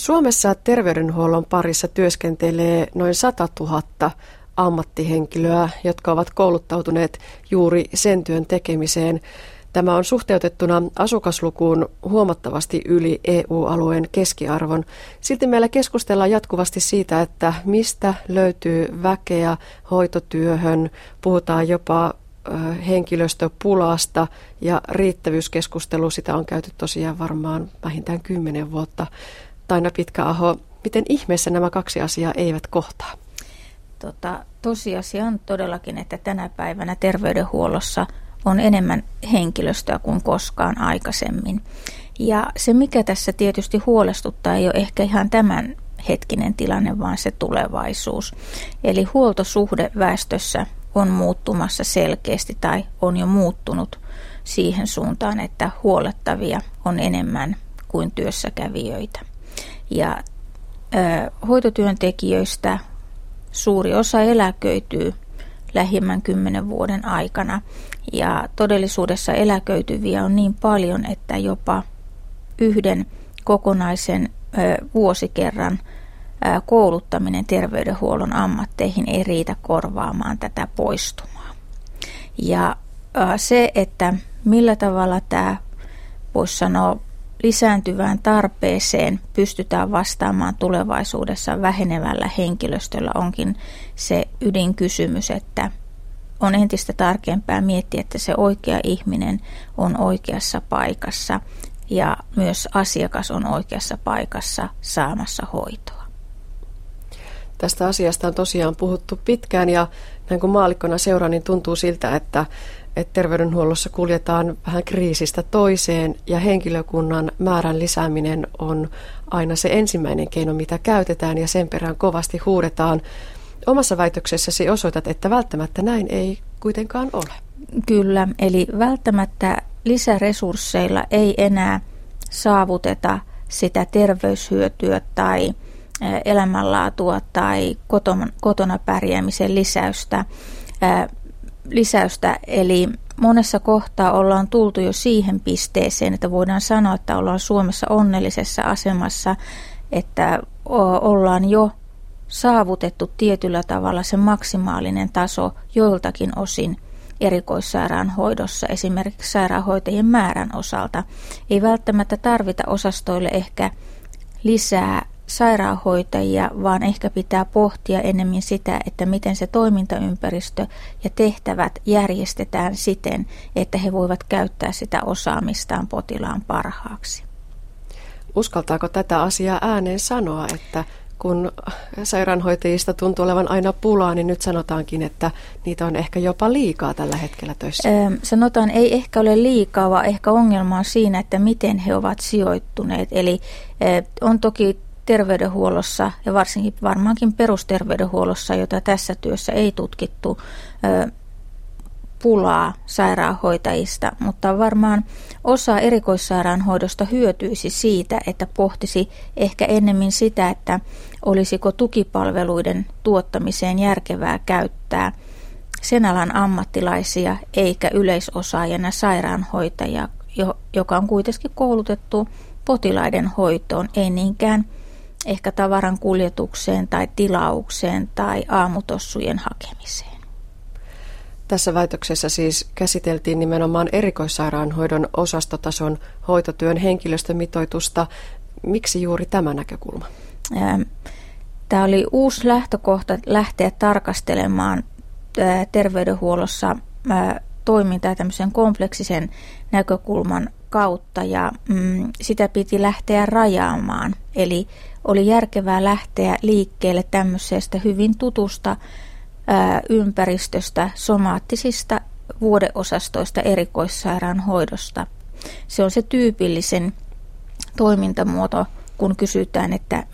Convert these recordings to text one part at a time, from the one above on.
Suomessa terveydenhuollon parissa työskentelee noin 100 000 ammattihenkilöä, jotka ovat kouluttautuneet juuri sen työn tekemiseen. Tämä on suhteutettuna asukaslukuun huomattavasti yli EU-alueen keskiarvon. Silti meillä keskustellaan jatkuvasti siitä, että mistä löytyy väkeä hoitotyöhön. Puhutaan jopa henkilöstöpulasta ja riittävyyskeskustelu. Sitä on käyty tosiaan varmaan vähintään 10 vuotta. Taina Pitkäaho, miten ihmeessä nämä kaksi asiaa eivät kohtaa? Tosiasia on todellakin, että tänä päivänä terveydenhuollossa on enemmän henkilöstöä kuin koskaan aikaisemmin. Ja se, mikä tässä tietysti huolestuttaa, ei ole ehkä ihan tämän hetkinen tilanne, vaan se tulevaisuus. Eli huoltosuhde väestössä on muuttumassa selkeästi tai on jo muuttunut siihen suuntaan, että huolettavia on enemmän kuin työssäkävijöitä. Ja hoitotyöntekijöistä suuri osa eläköityy lähimmän 10 vuoden aikana. Ja todellisuudessa eläköityviä on niin paljon, että jopa yhden kokonaisen vuosikerran kouluttaminen terveydenhuollon ammatteihin ei riitä korvaamaan tätä poistumaa. Ja se, että millä tavalla tämä, voisi sanoa, lisääntyvään tarpeeseen pystytään vastaamaan tulevaisuudessa vähenevällä henkilöstöllä, onkin se ydinkysymys, että on entistä tarkempaa miettiä, että se oikea ihminen on oikeassa paikassa ja myös asiakas on oikeassa paikassa saamassa hoitoa. Tästä asiasta on tosiaan puhuttu pitkään ja näin kun maallikkona seuraan, niin tuntuu siltä, että terveydenhuollossa kuljetaan vähän kriisistä toiseen ja henkilökunnan määrän lisääminen on aina se ensimmäinen keino, mitä käytetään ja sen perään kovasti huudetaan. Omassa väitöksessäsi osoitat, että välttämättä näin ei kuitenkaan ole. Kyllä, eli välttämättä lisäresursseilla ei enää saavuteta sitä terveyshyötyä tai elämänlaatua tai kotona pärjäämisen lisäystä. Eli monessa kohtaa ollaan tultu jo siihen pisteeseen, että voidaan sanoa, että ollaan Suomessa onnellisessa asemassa, että ollaan jo saavutettu tietyllä tavalla se maksimaalinen taso joiltakin osin erikoissairaanhoidossa, esimerkiksi sairaanhoitajien määrän osalta. Ei välttämättä tarvita osastoille ehkä lisää sairaanhoitajia, vaan ehkä pitää pohtia enemmän sitä, että miten se toimintaympäristö ja tehtävät järjestetään siten, että he voivat käyttää sitä osaamistaan potilaan parhaaksi. Uskaltaako tätä asiaa ääneen sanoa, että kun sairaanhoitajista tuntuu olevan aina pulaa, niin nyt sanotaankin, että niitä on ehkä jopa liikaa tällä hetkellä töissä. Sanotaan, ei ehkä ole liikaa, vaan ehkä ongelma on siinä, että miten he ovat sijoittuneet. Eli on toki terveydenhuollossa ja varsinkin varmaankin perusterveydenhuollossa, jota tässä työssä ei tutkittu, pulaa sairaanhoitajista, mutta varmaan osa erikoissairaanhoidosta hyötyisi siitä, että pohtisi ehkä ennemmin sitä, että olisiko tukipalveluiden tuottamiseen järkevää käyttää sen alan ammattilaisia eikä yleisosaajana sairaanhoitajaa, joka on kuitenkin koulutettu potilaiden hoitoon, ei niinkään ehkä tavaran kuljetukseen tai tilaukseen tai aamutossujen hakemiseen. Tässä väitöksessä siis käsiteltiin nimenomaan erikoissairaanhoidon osastotason hoitotyön henkilöstömitoitusta. Miksi juuri tämä näkökulma? Tämä oli uusi lähtökohta lähteä tarkastelemaan terveydenhuollossa toimintaa tämmöisen kompleksisen näkökulman kautta ja sitä piti lähteä rajaamaan. Eli oli järkevää lähteä liikkeelle tämmöisestä hyvin tutusta ympäristöstä, somaattisista vuodeosastoista erikoissairaanhoidosta. Se on se tyypillisen toimintamuoto, kun kysytään, että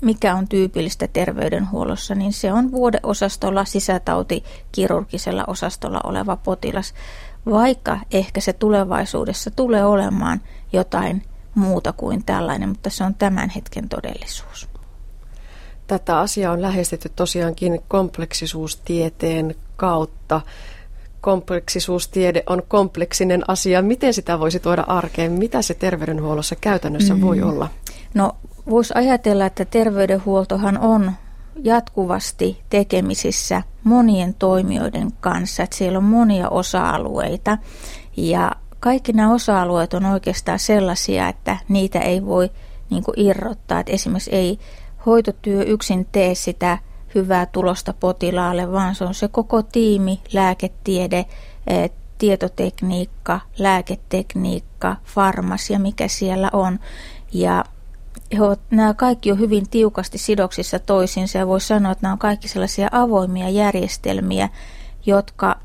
mikä on tyypillistä terveydenhuollossa, niin se on vuodeosastolla, sisätautikirurgisella osastolla oleva potilas, vaikka ehkä se tulevaisuudessa tulee olemaan jotain muuta kuin tällainen, mutta se on tämän hetken todellisuus. Tätä asiaa on lähestytty tosiaankin kompleksisuustieteen kautta. Kompleksisuustiede on kompleksinen asia. Miten sitä voisi tuoda arkeen? Mitä se terveydenhuollossa käytännössä voi olla? No Voisi ajatella, että terveydenhuoltohan on jatkuvasti tekemisissä monien toimijoiden kanssa, että siellä on monia osa-alueita ja kaikki nämä osa-alueet on oikeastaan sellaisia, että niitä ei voi niin kuin irrottaa. Et esimerkiksi ei hoitotyö yksin tee sitä hyvää tulosta potilaalle, vaan se on se koko tiimi, lääketiede, tietotekniikka, lääketekniikka, farmasia, mikä siellä on. Ja nämä kaikki on hyvin tiukasti sidoksissa toisiinsa ja voi sanoa, että nämä on kaikki sellaisia avoimia järjestelmiä, jotka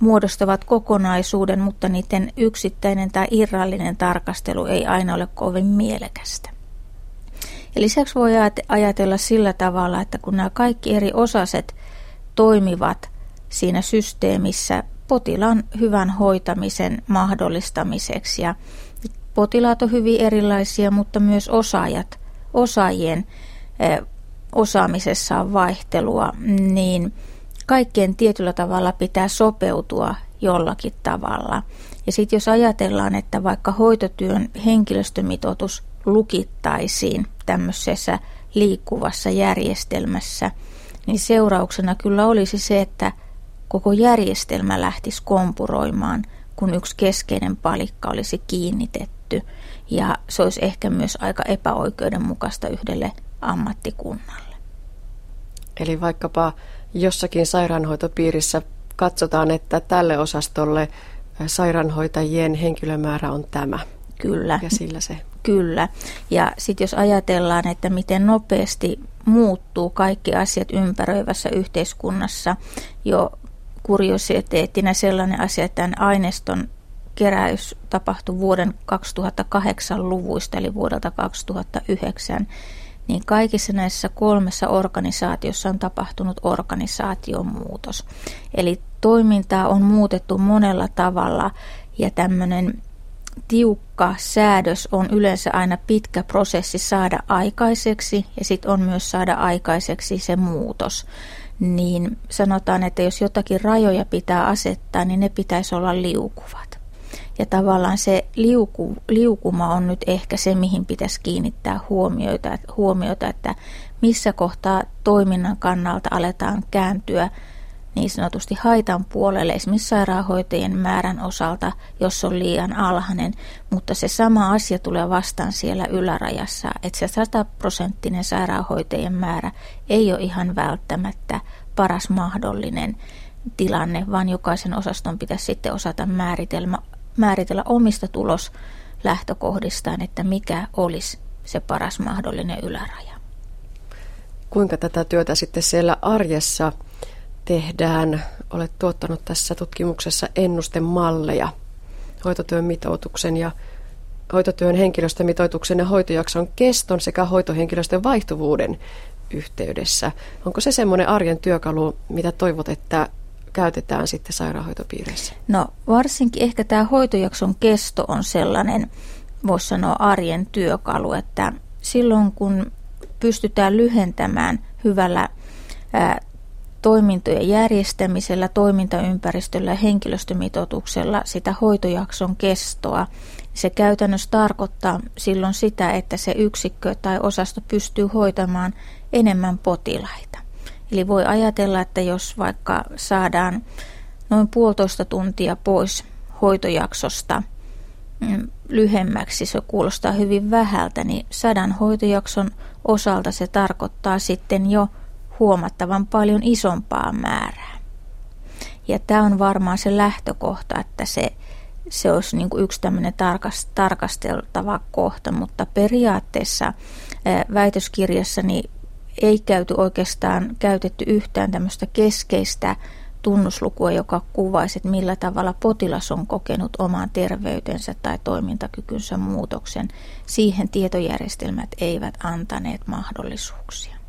muodostavat kokonaisuuden, mutta niiden yksittäinen tai irrallinen tarkastelu ei aina ole kovin mielekästä. Ja lisäksi voi ajatella sillä tavalla, että kun nämä kaikki eri osaset toimivat siinä systeemissä potilaan hyvän hoitamisen mahdollistamiseksi ja potilaat on hyvin erilaisia, mutta myös osaajien osaamisessa on vaihtelua, niin kaikkien tietyllä tavalla pitää sopeutua jollakin tavalla. Ja sitten jos ajatellaan, että vaikka hoitotyön henkilöstömitoitus lukittaisiin tämmöisessä liikkuvassa järjestelmässä, niin seurauksena kyllä olisi se, että koko järjestelmä lähtisi kompuroimaan, kun yksi keskeinen palikka olisi kiinnitetty. Ja se olisi ehkä myös aika epäoikeudenmukaista yhdelle ammattikunnalle. Eli vaikkapa jossakin sairaanhoitopiirissä katsotaan, että tälle osastolle sairaanhoitajien henkilömäärä on tämä. Kyllä. Ja sillä se. Kyllä. Ja sitten jos ajatellaan, että miten nopeasti muuttuu kaikki asiat ympäröivässä yhteiskunnassa jo kuriositeettina sellainen asia, että tämän aineiston keräys tapahtui vuoden 2008 luvuista, eli vuodelta 2009, niin kaikissa näissä kolmessa organisaatiossa on tapahtunut organisaatiomuutos. Eli toimintaa on muutettu monella tavalla ja tämmöinen tiukka säädös on yleensä aina pitkä prosessi saada aikaiseksi ja sitten on myös saada aikaiseksi se muutos. Niin sanotaan, että jos jotakin rajoja pitää asettaa, niin ne pitäisi olla liukuvat. Ja tavallaan se liukuma on nyt ehkä se, mihin pitäisi kiinnittää huomiota, että missä kohtaa toiminnan kannalta aletaan kääntyä niin sanotusti haitan puolelle, esimerkiksi sairaanhoitajien määrän osalta, jos on liian alhainen, mutta se sama asia tulee vastaan siellä ylärajassa, että se 100-prosenttinen sairaanhoitajien määrä ei ole ihan välttämättä paras mahdollinen tilanne, vaan jokaisen osaston pitäisi sitten osata määritellä omista tuloslähtökohdistaan, että mikä olisi se paras mahdollinen yläraja. Kuinka tätä työtä sitten siellä arjessa tehdään? Olet tuottanut tässä tutkimuksessa ennustemalleja hoitotyön mitoituksen ja hoitotyön henkilöstömitoituksen ja hoitojakson keston sekä hoitohenkilöstön vaihtuvuuden yhteydessä. Onko se semmoinen arjen työkalu, mitä toivot, että käytetään sitten sairaanhoitopiireissä? No varsinkin ehkä tämä hoitojakson kesto on sellainen, voisi sanoa arjen työkalu, että silloin kun pystytään lyhentämään hyvällä toimintojen järjestämisellä, toimintaympäristöllä ja henkilöstömitoituksella sitä hoitojakson kestoa. Se käytännössä tarkoittaa silloin sitä, että se yksikkö tai osasto pystyy hoitamaan enemmän potilaita. Eli voi ajatella, että jos vaikka saadaan noin 1,5 tuntia pois hoitojaksosta lyhemmäksi, se kuulostaa hyvin vähältä, niin 100 hoitojakson osalta se tarkoittaa sitten jo huomattavan paljon isompaa määrää. Ja tämä on varmaan se lähtökohta, että se olisi niin kuin yksi tämmöinen tarkasteltava kohta, mutta periaatteessa väitöskirjassani ei käytetty yhtään tämmöistä keskeistä tunnuslukua, joka kuvaisi, että millä tavalla potilas on kokenut oman terveytensä tai toimintakykynsä muutoksen. Siihen tietojärjestelmät eivät antaneet mahdollisuuksia.